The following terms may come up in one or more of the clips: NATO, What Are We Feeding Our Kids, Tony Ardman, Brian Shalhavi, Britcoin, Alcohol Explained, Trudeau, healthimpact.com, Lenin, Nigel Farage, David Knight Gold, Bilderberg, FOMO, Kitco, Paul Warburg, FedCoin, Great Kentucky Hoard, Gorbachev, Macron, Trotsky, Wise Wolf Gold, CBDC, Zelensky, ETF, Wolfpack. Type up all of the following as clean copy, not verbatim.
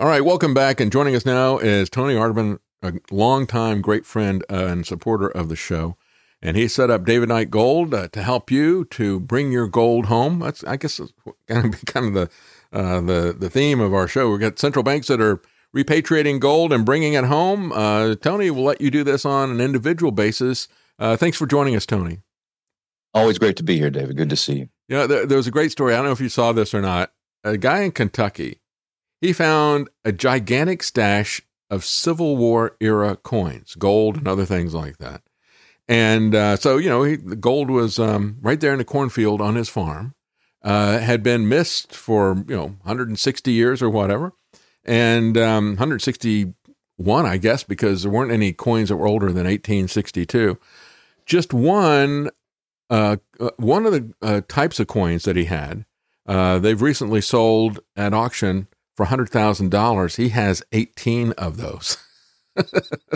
All right, welcome back. And joining us now is Tony Ardman, a longtime great friend and supporter of the show. And he set up David Knight Gold to help you to bring your gold home. That's, I guess, going to be kind of the theme of our show. We've got central banks that are repatriating gold and bringing it home. Tony will let you do this on an individual basis. Thanks for joining us, Tony. Always great to be here, David. Good to see you. Yeah, there was a great story. I don't know if you saw this or not. A guy in Kentucky, he found a gigantic stash of Civil War era coins, gold and other things like that. And so, you know, the gold was right there in the cornfield on his farm, had been missed for, you know, 160 years or whatever. And 161, I guess, because there weren't any coins that were older than 1862. Just one of the types of coins that he had, they've recently sold at auction for $100,000. He has 18 of those.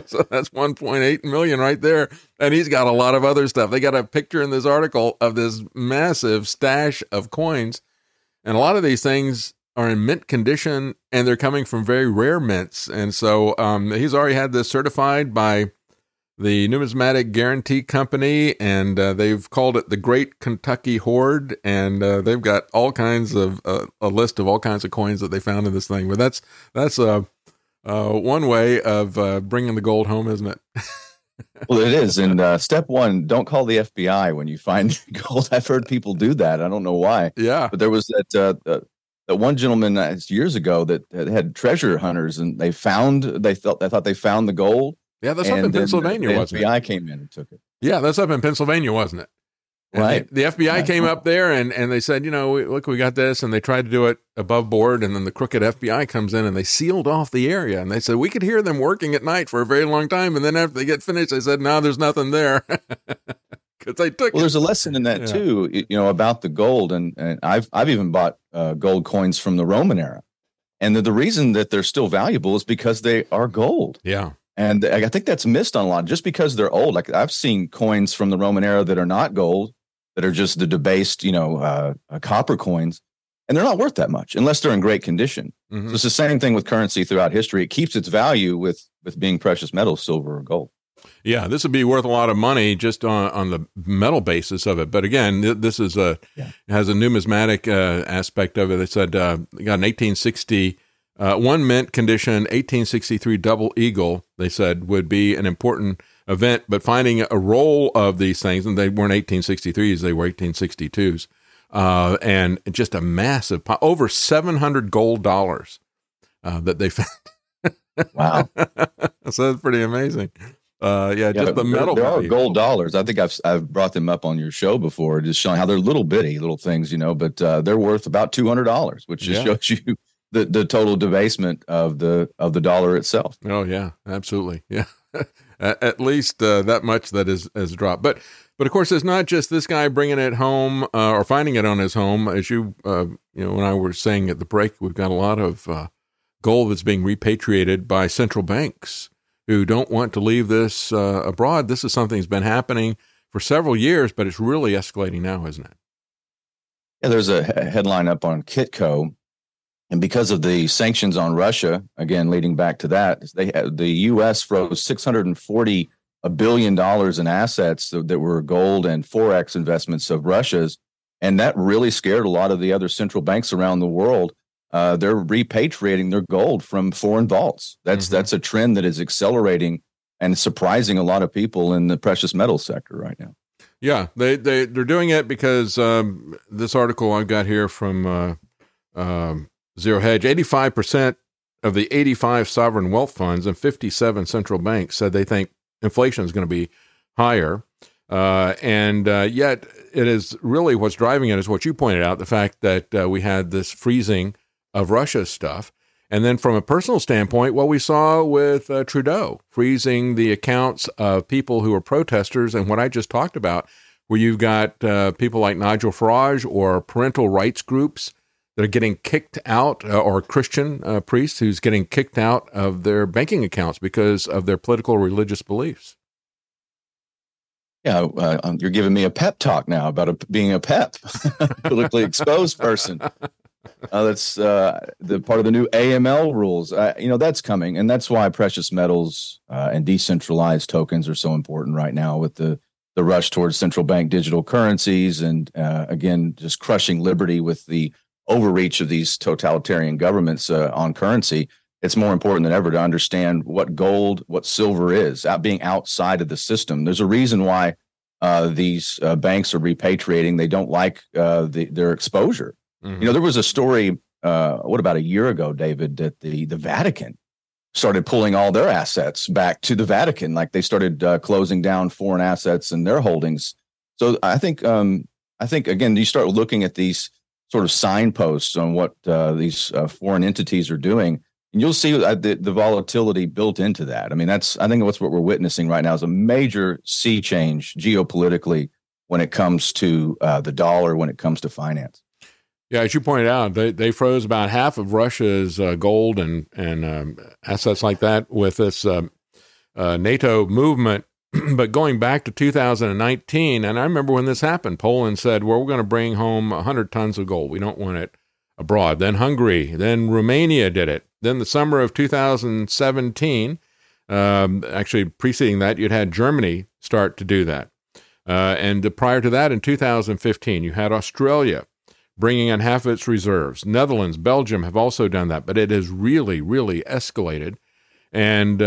So that's 1.8 million right there. And he's got a lot of other stuff. They got a picture in this article of this massive stash of coins. And a lot of these things are in mint condition, and they're coming from very rare mints. And so he's already had this certified by the Numismatic Guarantee Company, and they've called it the Great Kentucky Hoard, and they've got all kinds of a list of all kinds of coins that they found in this thing. But that's one way of bringing the gold home, isn't it? Well, it is. And step one, don't call the FBI when you find gold. I've heard people do that. I don't know why. Yeah. But there was that one gentleman years ago that had treasure hunters, and they thought they found the gold. Yeah, that's up in Pennsylvania, wasn't it? The FBI came in and took it. Yeah, that's up in Pennsylvania, wasn't it? And right. The FBI came up there and they said, you know, look, we got this. And they tried to do it above board. And then the crooked FBI comes in and they sealed off the area. And they said, we could hear them working at night for a very long time. And then after they get finished, they said, no, there's nothing there. Because they took it. Well, there's a lesson in that, too, you know, about the gold. And I've even bought gold coins from the Roman era. And the reason that they're still valuable is because they are gold. Yeah. And I think that's missed on a lot, just because they're old. Like, I've seen coins from the Roman era that are not gold, that are just the debased, you know, copper coins, and they're not worth that much unless they're in great condition. Mm-hmm. So it's the same thing with currency throughout history. It keeps its value with being precious metal, silver or gold. Yeah, this would be worth a lot of money just on the metal basis of it. But again, this is has a numismatic aspect of it. They said they got an 1860. One mint condition, 1863 double eagle, they said, would be an important event, but finding a roll of these things, and they weren't 1863s, they were 1862s, and just a massive, over $700 gold that they found. Wow. So that's pretty amazing. Just the metal. There are gold dollars. I think I've brought them up on your show before, just showing how they're little things, you know, but they're worth about $200, which just shows you the total debasement of the dollar itself. Oh yeah, absolutely. Yeah. At least that much that has dropped. But of course, it's not just this guy bringing it home or finding it on his home. As you know, when I was saying at the break, we've got a lot of gold that's being repatriated by central banks who don't want to leave this abroad. This is something that's been happening for several years, but it's really escalating now, isn't it? Yeah, there's a headline up on Kitco. And because of the sanctions on Russia, again, leading back to that, the U.S. froze $640 billion in assets that were gold and Forex investments of Russia's. And that really scared a lot of the other central banks around the world. They're repatriating their gold from foreign vaults. That's a trend that is accelerating and surprising a lot of people in the precious metal sector right now. Yeah, they're doing it because this article I've got here from Zero Hedge, 85% of the 85 sovereign wealth funds and 57 central banks said they think inflation is going to be higher. And yet it is really what's driving it is what you pointed out, the fact that we had this freezing of Russia's stuff. And then from a personal standpoint, what we saw with Trudeau freezing the accounts of people who are protesters and what I just talked about, where you've got people like Nigel Farage or parental rights groups they're getting kicked out, or a Christian priest who's getting kicked out of their banking accounts because of their political or religious beliefs. Yeah, you're giving me a pep talk now about being a politically exposed person. That's the part of the new AML rules. That's coming, and that's why precious metals and decentralized tokens are so important right now with the rush towards central bank digital currencies and, again, just crushing liberty with the overreach of these totalitarian governments on currency. It's more important than ever to understand what gold, what silver is, being outside of the system. There's a reason why these banks are repatriating. They don't like their exposure. Mm-hmm. There was a story, about a year ago, David, that the Vatican started pulling all their assets back to the Vatican. Like they started closing down foreign assets and their holdings. So I think again, you start looking at these sort of signposts on what these foreign entities are doing, and you'll see the volatility built into that. I mean, I think what we're witnessing right now is a major sea change geopolitically when it comes to the dollar, when it comes to finance. Yeah, as you pointed out, they froze about half of Russia's gold and assets like that with this NATO movement. But going back to 2019, and I remember when this happened, Poland said, well, we're going to bring home 100 tons of gold. We don't want it abroad. Then Hungary, then Romania did it. Then the summer of 2017, actually preceding that, you'd had Germany start to do that. And prior to that, in 2015, you had Australia bringing in half of its reserves. Netherlands, Belgium have also done that, but it has really, really escalated. And,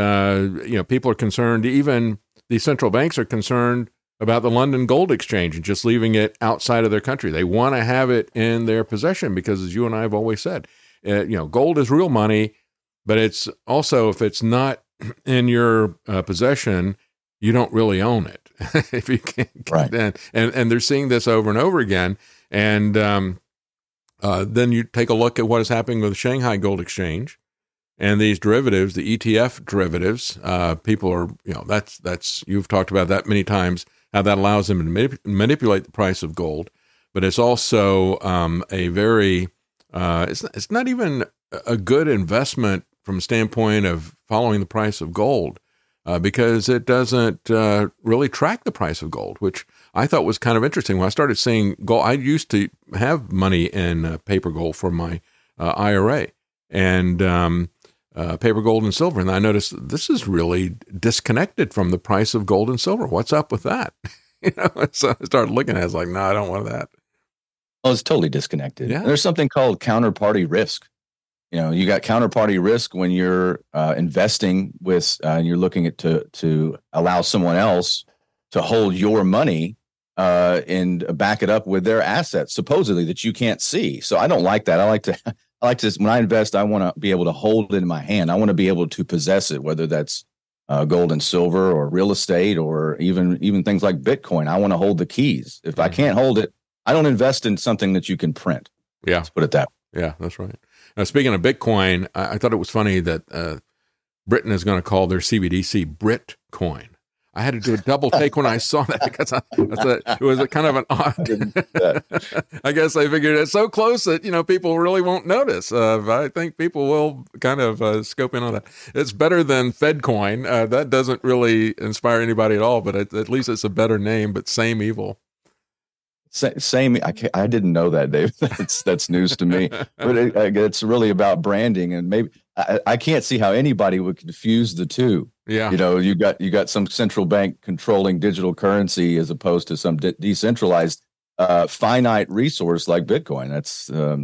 people are concerned, even the central banks are concerned about the London Gold Exchange and just leaving it outside of their country. They want to have it in their possession because, as you and I have always said, gold is real money, but it's also, if it's not in your possession, you don't really own it. If you can't, right. And they're seeing this over and over again. And then you take a look at what is happening with the Shanghai Gold Exchange and these derivatives, the ETF derivatives. People are, you've talked about that many times, how that allows them to manipulate the price of gold. But it's also a very, it's not even a good investment from a standpoint of following the price of gold because it doesn't really track the price of gold, which I thought was kind of interesting. When I started seeing gold, I used to have money in paper gold for my IRA and paper gold and silver. And I noticed this is really disconnected from the price of gold and silver. What's up with that? So I started looking at it. I was like, no, I don't want that. Well, it's totally disconnected. Yeah. There's something called counterparty risk. You got counterparty risk when you're investing with, and you're looking at to allow someone else to hold your money and back it up with their assets, supposedly, that you can't see. So I don't like that. I like to, when I invest, I want to be able to hold it in my hand. I want to be able to possess it, whether that's gold and silver or real estate or even things like Bitcoin. I want to hold the keys. If I can't hold it, I don't invest in something that you can print. Yeah. Let's put it that way. Yeah, that's right. Now, speaking of Bitcoin, I thought it was funny that Britain is going to call their CBDC Britcoin. I had to do a double take when I saw that because it was a kind of an odd. I guess I figured it's so close that people really won't notice. I think people will kind of scope in on that. It's better than FedCoin. That doesn't really inspire anybody at all, but at least it's a better name. But same evil. Same. I didn't know that, Dave. That's news to me. But it's really about branding, and maybe I can't see how anybody would confuse the two. Yeah. You got some central bank controlling digital currency as opposed to some decentralized finite resource like Bitcoin.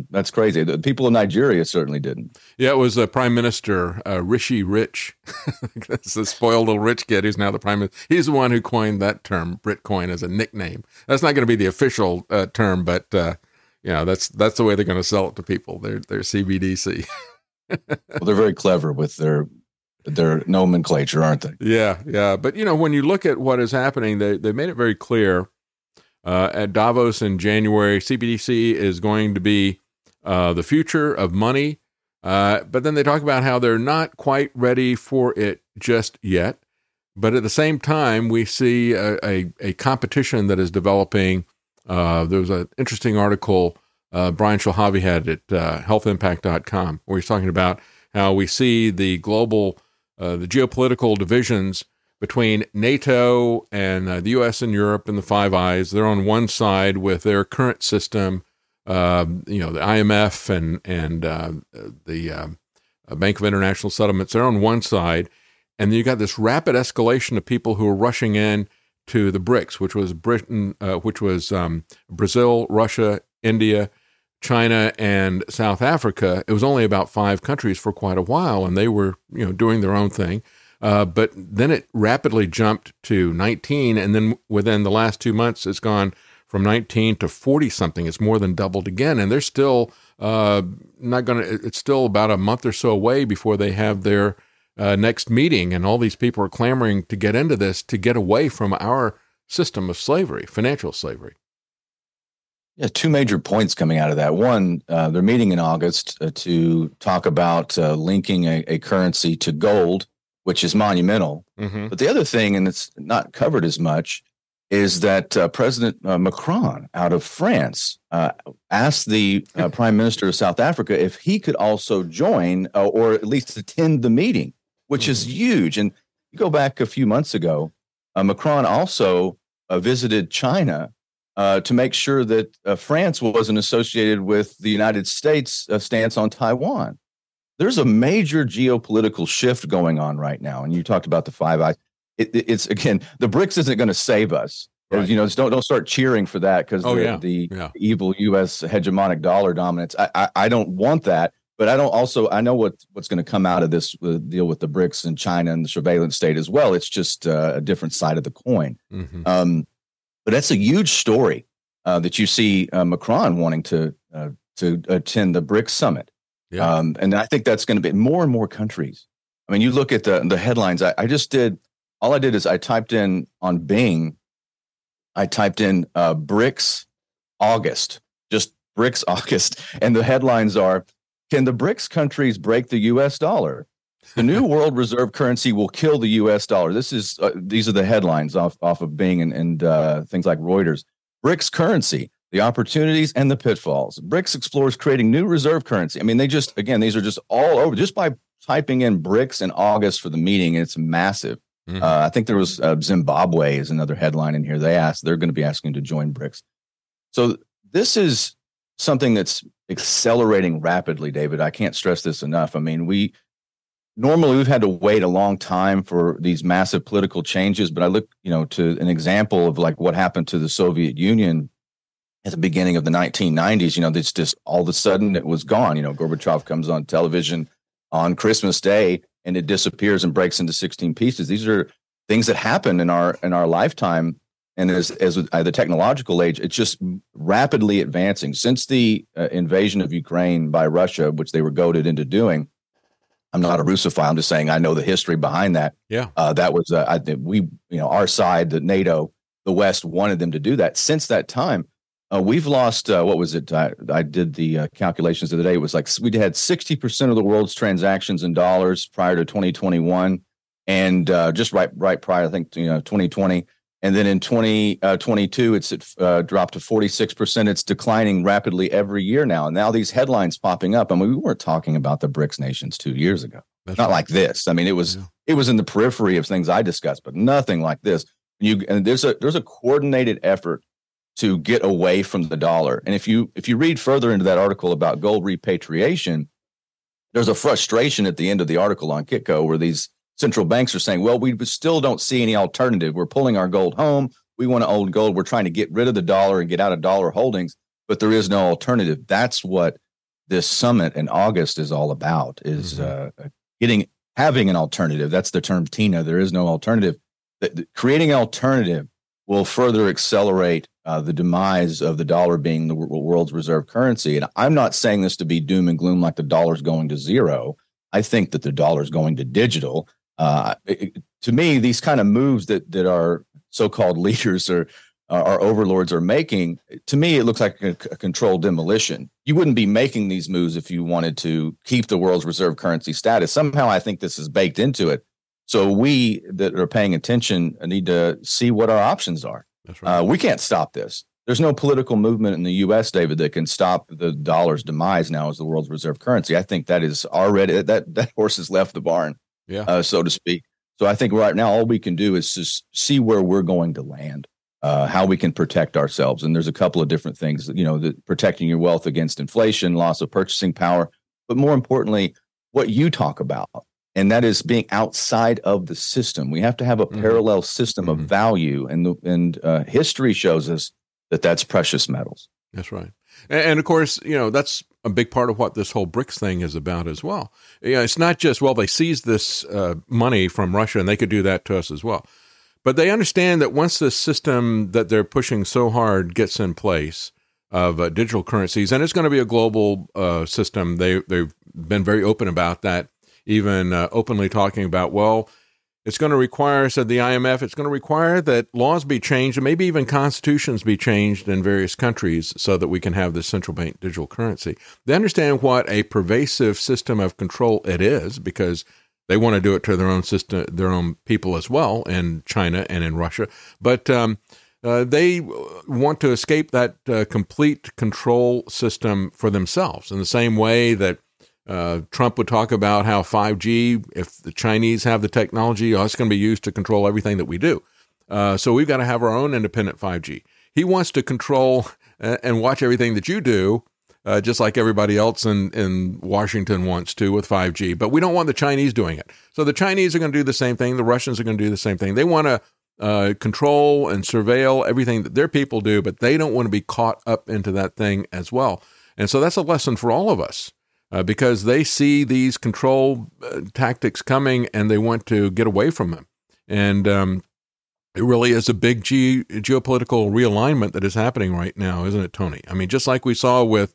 That's crazy. The people of Nigeria certainly didn't. Yeah, it was Prime Minister Rishi Rich. That's the spoiled old rich kid who's now the Prime Minister. He's the one who coined that term, Britcoin, as a nickname. That's not going to be the official term, but that's the way they're going to sell it to people. Their CBDC. Well, they're very clever with their nomenclature, aren't they? Yeah. But, when you look at what is happening, they made it very clear at Davos in January, CBDC is going to be the future of money. But then they talk about how they're not quite ready for it just yet. But at the same time, we see a competition that is developing. There was an interesting article Brian Shalhavi had at healthimpact.com where he's talking about how we see the global the geopolitical divisions between NATO and the U.S. and Europe and the Five Eyes. They're on one side with their current system the IMF and the Bank of International Settlements. They're on one side, and then you got this rapid escalation of people who are rushing in to the BRICS, which was Britain, Brazil, Russia, India, China, and South Africa. It was only about 5 countries for quite a while, and they were doing their own thing. But then it rapidly jumped to 19, and then within the last 2 months, it's gone from 19 to 40-something. It's more than doubled again, and they're still it's still about a month or so away before they have their next meeting, and all these people are clamoring to get into this, to get away from our system of slavery, financial slavery. Yeah, 2 major points coming out of that. One, they're meeting in August to talk about linking a currency to gold, which is monumental. Mm-hmm. But the other thing, and it's not covered as much, is that President Macron out of France asked the Prime Minister of South Africa if he could also join or at least attend the meeting, which is huge. And you go back a few months ago, Macron also visited China to make sure that France wasn't associated with the United States' stance on Taiwan. There's a major geopolitical shift going on right now. And you talked about the Five Eyes. It's again, the BRICS isn't going to save us. Right. Don't start cheering for that because the evil U.S. hegemonic dollar dominance. I don't want that, but I know what's going to come out of this deal with the BRICS and China and the surveillance state as well. It's just a different side of the coin. Mm-hmm. But that's a huge story that you see Macron wanting to attend the BRICS summit. Yeah. And I think that's going to be more and more countries. I mean, you look at the headlines. All I did is I typed in on Bing. I typed in BRICS August, just BRICS August. And the headlines are, can the BRICS countries break the U.S. dollar? The new world reserve currency will kill the U.S. dollar. These are the headlines off of Bing and things like Reuters. BRICS currency, the opportunities and the pitfalls. BRICS explores creating new reserve currency. I mean, these are just all over just by typing in BRICS in August for the meeting. It's massive. Mm-hmm. I think there was Zimbabwe is another headline in here. They're going to be asking to join BRICS. So this is something that's accelerating rapidly, David. I can't stress this enough. I mean, we've had to wait a long time for these massive political changes, but I look, to an example of like what happened to the Soviet Union at the beginning of the 1990s. It's just all of a sudden it was gone. Gorbachev comes on television on Christmas Day and it disappears and breaks into 16 pieces. These are things that happen in our lifetime, and as the technological age, it's just rapidly advancing. Since the invasion of Ukraine by Russia, which they were goaded into doing. I'm not a Russophile. I'm just saying I know the history behind that. Yeah, that was our side, the NATO, the West wanted them to do that. Since that time, we've lost. What was it? I did the calculations the other day. It was like we had 60% of the world's transactions in dollars prior to 2021, and just right prior, I think 2020, and then in 2022, it's dropped to 46%. It's declining rapidly every year now. And now these headlines popping up. I mean, we weren't talking about the BRICS nations 2 years ago. That's not right. Like this. I mean, it was in the periphery of things I discussed, but nothing like this. And there's a coordinated effort to get away from the dollar. And if you read further into that article about gold repatriation, there's a frustration at the end of the article on Kitco where these central banks are saying, well, we still don't see any alternative. We're pulling our gold home. We want to own gold. We're trying to get rid of the dollar and get out of dollar holdings, but there is no alternative. That's what this summit in August is all about, is having an alternative. That's the term, Tina. There is no alternative. Creating an alternative will further accelerate the demise of the dollar being the world's reserve currency. And I'm not saying this to be doom and gloom like the dollar's going to zero. I think that the dollar's going to digital. To me, these kind of moves that our so-called leaders or our overlords are making, to me, it looks like a controlled demolition. You wouldn't be making these moves if you wanted to keep the world's reserve currency status. Somehow I think this is baked into it. So we that are paying attention need to see what our options are. That's right. We can't stop this. There's no political movement in the U.S., David, that can stop the dollar's demise now as the world's reserve currency. I think that is already that horse has left the barn, so to speak. So I think right now all we can do is just see where we're going to land how we can protect ourselves. And there's a couple of different things, you know, that protecting your wealth against inflation, loss of purchasing power, but more importantly, what you talk about, and that is being outside of the system. We have to have a parallel system of value, and history shows us that that's precious metals. That's right. And of course, you know, that's a big part of what this whole BRICS thing is about as well. You know, it's not just, well, they seized this money from Russia and they could do that to us as well. But they understand that once this system that they're pushing so hard gets in place of digital currencies, and it's going to be a global system, they've been very open about that, even openly talking about, well, it's going to require, said the IMF, it's going to require that laws be changed and maybe even constitutions be changed in various countries so that we can have this central bank digital currency. They understand what a pervasive system of control it is, because they want to do it to their own system, their own people as well, in China and in Russia. But they want to escape that complete control system for themselves, in the same way that Trump would talk about how 5G, if the Chinese have the technology, oh, it's going to be used to control everything that we do. So we've got to have our own independent 5G. He wants to control and watch everything that you do, just like everybody else in Washington wants to with 5G. But we don't want the Chinese doing it. So the Chinese are going to do the same thing. The Russians are going to do the same thing. They want to control and surveil everything that their people do, but they don't want to be caught up into that thing as well. And so that's a lesson for all of us. Because they see these control tactics coming and they want to get away from them. And it really is a big geopolitical realignment that is happening right now, isn't it, Tony? I mean, just like we saw with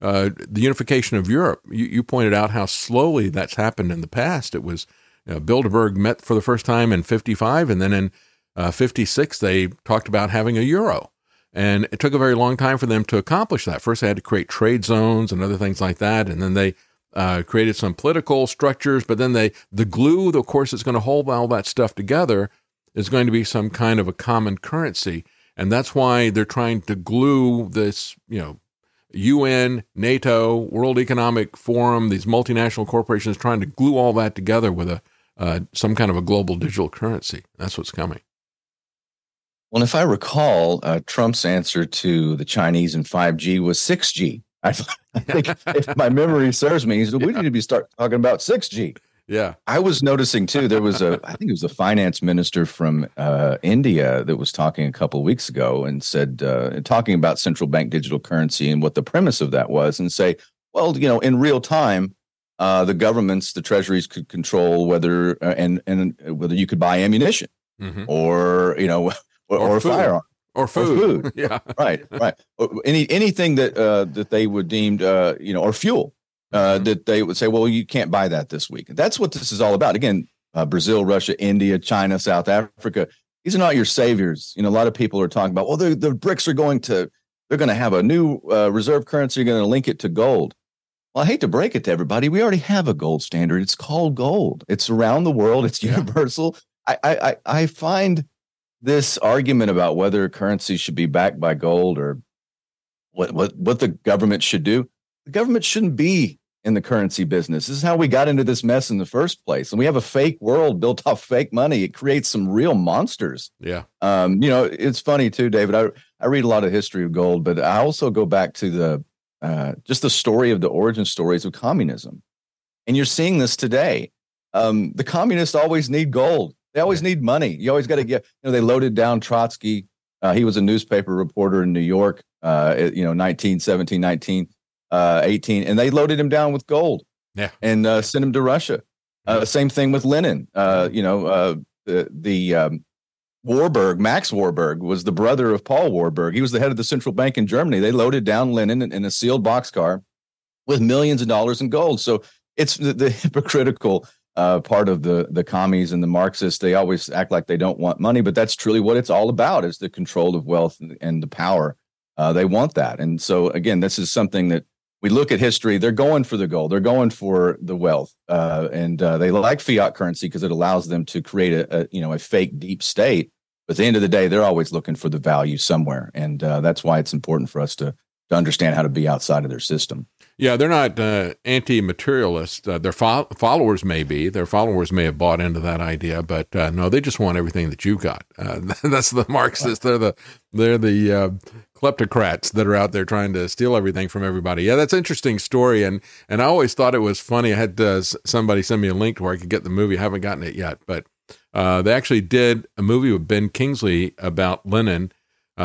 the unification of Europe, you pointed out how slowly that's happened in the past. It was Bilderberg met for the first time in 1955, and then in 1956, they talked about having a euro. And it took a very long time for them to accomplish that. First, they had to create trade zones and other things like that. And then they created some political structures. But then the glue, of course, that's going to hold all that stuff together is going to be some kind of a common currency. And that's why they're trying to glue this, you know, UN, NATO, World Economic Forum, these multinational corporations trying to glue all that together with a some kind of a global digital currency. That's what's coming. Well, if I recall, Trump's answer to the Chinese and 5G was 6G. I think if my memory serves me, he said, we need to be start talking about 6G. Yeah. I was noticing, too, there was I think it was the finance minister from India that was talking a couple of weeks ago and said, talking about central bank digital currency and what the premise of that was, and say, well, you know, in real time, the governments, the treasuries could control whether whether you could buy ammunition or, you know, or a firearm, or food. Yeah, right. Anything that they would deem, you know, or fuel that they would say, well, you can't buy that this week. That's what this is all about. Again, Brazil, Russia, India, China, South Africa. These are not your saviors. You know, a lot of people are talking about, well, the BRICS are going to have a new reserve currency. You're going to link it to gold. Well, I hate to break it to everybody. We already have a gold standard. It's called gold. It's around the world. It's universal. I find this argument about whether currency should be backed by gold or what the government should do, the government shouldn't be in the currency business. This is how we got into this mess in the first place. And we have a fake world built off fake money. It creates some real monsters. Yeah. You know, it's funny too, David. I read a lot of history of gold, but I also go back to the just the story of the origin stories of communism. And you're seeing this today. The communists always need gold. They always need money. You always got to get, you know, they loaded down Trotsky. He was a newspaper reporter in New York, you know, 1917, 1918, and they loaded him down with gold and sent him to Russia. Same thing with Lenin. You know, Warburg, Max Warburg was the brother of Paul Warburg. He was the head of the central bank in Germany. They loaded down Lenin in a sealed boxcar with millions of dollars in gold. So it's the hypocritical part of the commies and the Marxists. They always act like they don't want money, but that's truly what it's all about, is the control of wealth and the power. They want that. And so, again, this is something that we look at history. They're going for the gold. They're going for the wealth. And they like fiat currency because it allows them to create a fake deep state. But at the end of the day, they're always looking for the value somewhere. And that's why it's important for us to to understand how to be outside of their system. Yeah, they're not anti-materialist. Their followers may be. Their followers may have bought into that idea, but no, they just want everything that you've got. That's the Marxists. They're the kleptocrats that are out there trying to steal everything from everybody. Yeah, that's an interesting story, and I always thought it was funny. I had somebody send me a link to where I could get the movie. I haven't gotten it yet, but they actually did a movie with Ben Kingsley about Lenin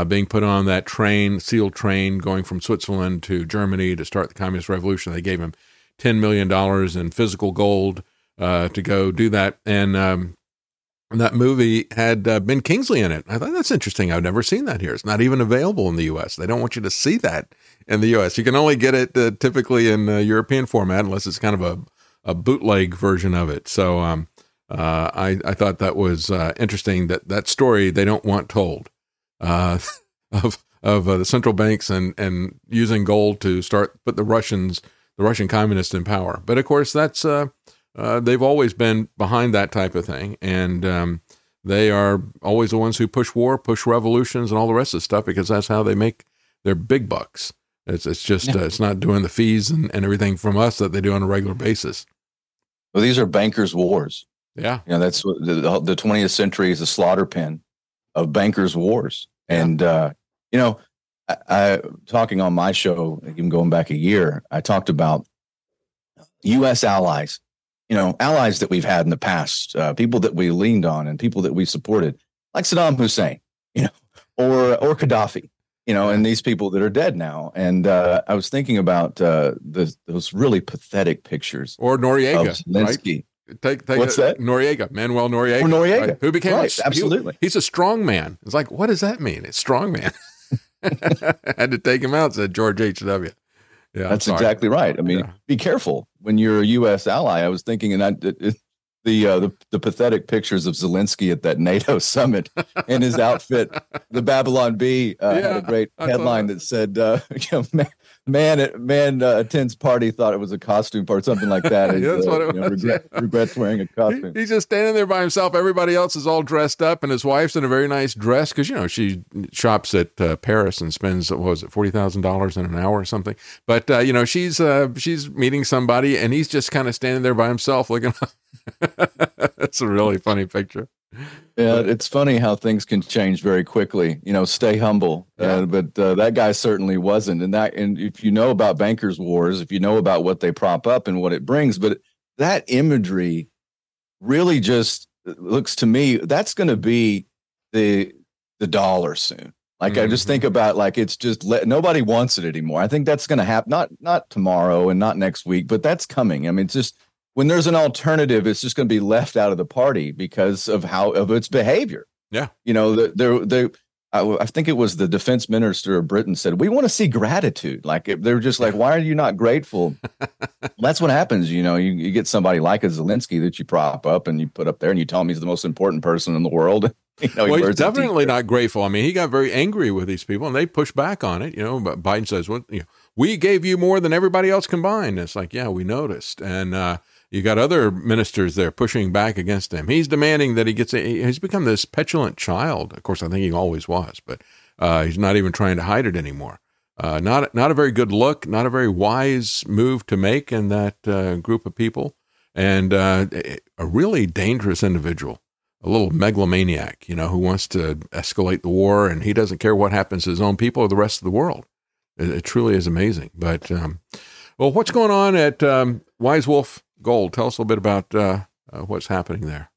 being put on that train, sealed train, going from Switzerland to Germany to start the Communist Revolution. They gave him $10 million in physical gold to go do that. And that movie had Ben Kingsley in it. I thought, that's interesting. I've never seen that here. It's not even available in the U.S. They don't want you to see that in the U.S. You can only get it typically in European format, unless it's kind of a bootleg version of it. So I thought that was interesting, that story they don't want told. Of the central banks and using gold to put the Russian communists in power. But of course, that's they've always been behind that type of thing, and they are always the ones who push war, push revolutions, and all the rest of the stuff, because that's how they make their big bucks. It's just it's not doing the fees and everything from us that they do on a regular basis. Well, these are bankers' wars. Yeah, you know, that's the 20th century is a slaughter pen of bankers' wars. And, you know, I talking on my show, even going back a year, I talked about U.S. allies, you know, allies that we've had in the past, people that we leaned on and people that we supported, like Saddam Hussein, you know, or Gaddafi, you know, and these people that are dead now. And I was thinking about those really pathetic pictures. Or Noriega, of Zelensky. Right? Take what's that? Noriega, Manuel Noriega. Or Noriega. Right? Who became absolutely. He's a strong man. It's like, what does that mean? It's strong man. Had to take him out, said George H.W. Yeah, that's exactly right. I mean, Be careful when you're a U.S. ally. I was thinking, and the pathetic pictures of Zelensky at that NATO summit in his outfit, the Babylon Bee had a great headline that said, man attends party, thought it was a costume or something like that. That's what it was. Regrets wearing a costume. He's just standing there by himself. Everybody else is all dressed up, and his wife's in a very nice dress because, you know, she shops at Paris and spends, what was it, $40,000 in an hour or something. But, you know, she's meeting somebody, and he's just kind of standing there by himself looking up. That's a really funny picture. Yeah, it's funny how things can change very quickly. You know, stay humble. But that guy certainly wasn't. And if you know about bankers' wars, if you know about what they prop up and what it brings, but that imagery really just looks to me, that's going to be the dollar soon. Like, I just think about, like, it's just nobody wants it anymore. I think that's going to happen. Not tomorrow and not next week, but that's coming. I mean, it's just, when there's an alternative, it's just going to be left out of the party because of its behavior. Yeah. You know, I think it was the defense minister of Britain said, we want to see gratitude. Like, they're just like, why are you not grateful? That's what happens. You know, you get somebody like a Zelensky that you prop up and you put up there and you tell him he's the most important person in the world. You know, well, he's definitely not grateful. I mean, he got very angry with these people and they push back on it. You know, but Biden says, well, you know, we gave you more than everybody else combined. It's like, yeah, we noticed. And, you got other ministers there pushing back against him. He's demanding that he gets he's become this petulant child. Of course, I think he always was, but he's not even trying to hide it anymore. Not a very good look, not a very wise move to make in that group of people, and a really dangerous individual, a little megalomaniac, you know, who wants to escalate the war, and he doesn't care what happens to his own people or the rest of the world. It truly is amazing. But, well, what's going on at Wise Wolf Gold? Tell us a little bit about what's happening there.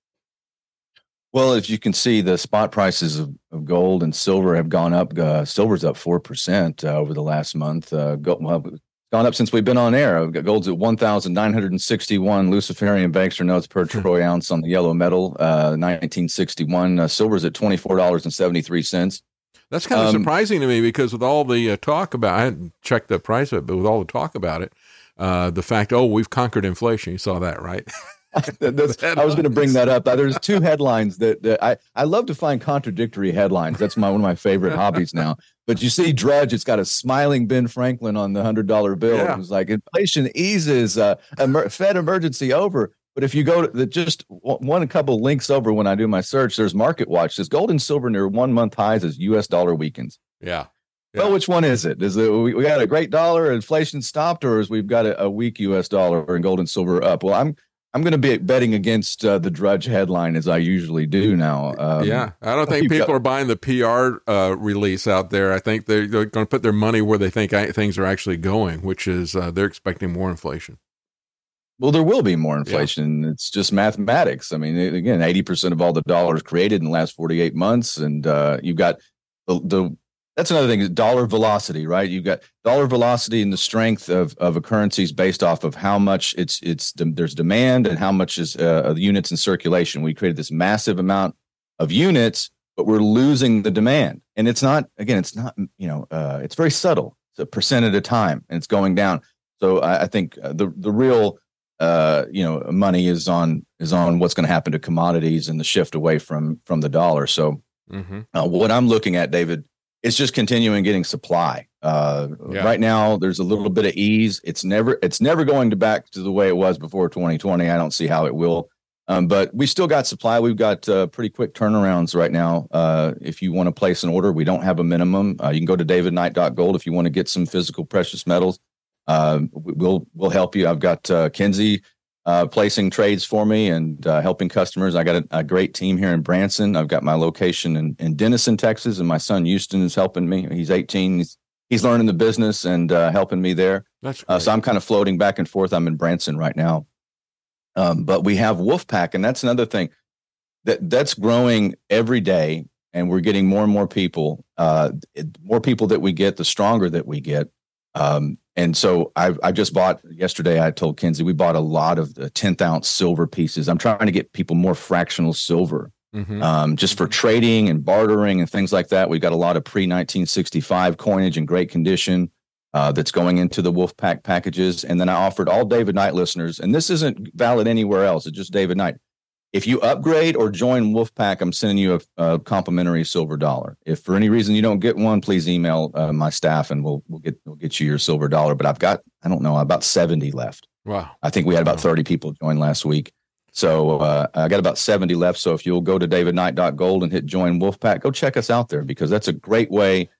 Well, if you can see, the spot prices of gold and silver have gone up. Silver's up 4% over the last month. Gone up since we've been on air. Gold's at 1,961 Luciferian Bankster notes per troy ounce on the yellow metal, 1961. Silver's at $24.73. That's kind of surprising to me, because with all the talk about, I hadn't checked the price of it, but with all the talk about it, the fact, we've conquered inflation. You saw that, right? I was going to bring that up. There's two headlines that I love to find contradictory headlines. That's one of my favorite hobbies now. But you see Drudge, it's got a smiling Ben Franklin on the $100 bill. Yeah. It was like, inflation eases, Fed emergency over. But if you go to just one couple links over, when I do my search, there's Market Watch. Says gold and silver near 1 month highs as U.S. dollar weakens. Yeah. Yeah. Well, which one is it? Is it we got a great dollar, inflation stopped, or is we've got a weak U.S. dollar and gold and silver up? Well, I'm going to be betting against the Drudge headline as I usually do now. Yeah, I don't think people are buying the PR release out there. I think they're going to put their money where they think things are actually going, which is they're expecting more inflation. Well, there will be more inflation. Yeah. It's just mathematics. I mean, again, 80% of all the dollars created in the last 48 months. And you've got that's another thing is dollar velocity, right? You've got dollar velocity and the strength of a currency is based off of how much there's demand and how much is units in circulation. We created this massive amount of units, but we're losing the demand. And it's not, it's very subtle. It's 1% at a time and it's going down. So I think the real, money is on what's going to happen to commodities and the shift away from the dollar. So what I'm looking at, David, is just continuing getting supply. Right now, there's a little bit of ease. It's never going to back to the way it was before 2020. I don't see how it will. But we still got supply. We've got pretty quick turnarounds right now. If you want to place an order, we don't have a minimum. You can go to davidknight.gold if you want to get some physical precious metals. We'll help you. I've got Kenzie placing trades for me and helping customers. I got a great team here in Branson. I've got my location in Denison, Texas, and my son Houston is helping me. He's 18. He's learning the business and helping me there. That's great. So I'm kind of floating back and forth. I'm in Branson right now, but we have Wolfpack, and that's another thing that's growing every day, and we're getting more and more people. More people that we get, the stronger that we get. And so I just bought yesterday. I told Kenzie we bought a lot of the 10th ounce silver pieces. I'm trying to get people more fractional silver, just for trading and bartering and things like that. We've got a lot of pre-1965 coinage in great condition that's going into the Wolfpack packages. And then I offered all David Knight listeners, and this isn't valid anywhere else. It's just David Knight. If you upgrade or join Wolfpack, I'm sending you a complimentary silver dollar. If for any reason you don't get one, please email my staff and we'll get you your silver dollar. But I've got, I don't know, about 70 left. Wow. I think we had about 30 people join last week. So I got about 70 left. So if you'll go to davidknight.gold and hit join Wolfpack, go check us out there because that's a great way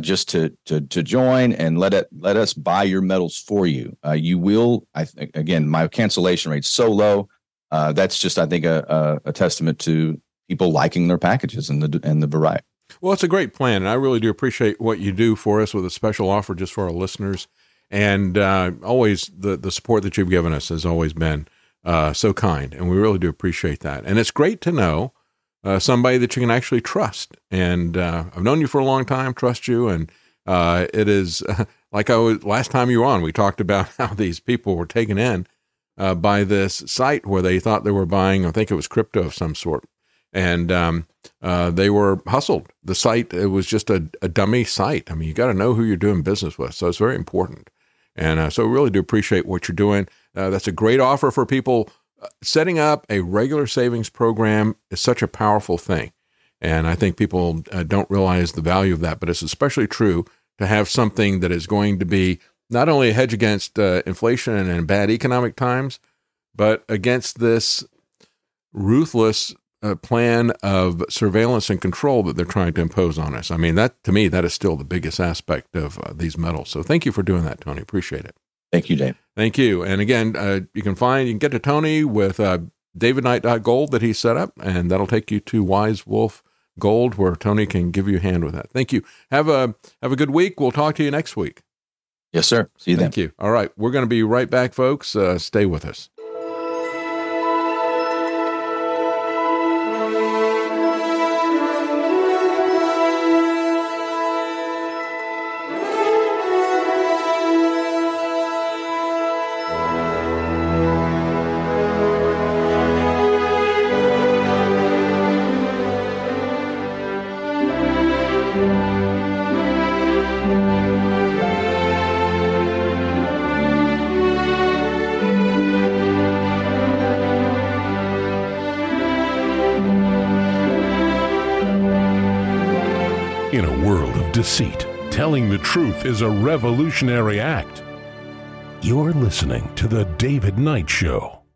just to join and let us buy your metals for you. You will, again, my cancellation rate's so low. That's just, I think, a testament to people liking their packages and the variety. Well, it's a great plan, and I really do appreciate what you do for us with a special offer just for our listeners. And always the support that you've given us has always been so kind, and we really do appreciate that. And it's great to know somebody that you can actually trust. And I've known you for a long time, trust you, and it is last time you were on, we talked about how these people were taken in by this site where they thought they were buying, I think it was crypto of some sort. And they were hustled. The site, it was just a dummy site. I mean, you got to know who you're doing business with. So it's very important. And so we really do appreciate what you're doing. That's a great offer for people. Setting up a regular savings program is such a powerful thing. And I think people don't realize the value of that, but it's especially true to have something that is going to be not only a hedge against inflation and bad economic times, but against this ruthless plan of surveillance and control that they're trying to impose on us. I mean, that to me, that is still the biggest aspect of these metals. So thank you for doing that, Tony. Appreciate it. Thank you, Dave. Thank you. And again, you can get to Tony with davidknight.gold that he set up, and that'll take you to Wise Wolf Gold, where Tony can give you a hand with that. Thank you. Have a good week. We'll talk to you next week. Yes, sir. See you then. Thank you. All right. We're going to be right back, folks. Stay with us. Deceit. Telling the truth is a revolutionary act. You're listening to The David Knight Show.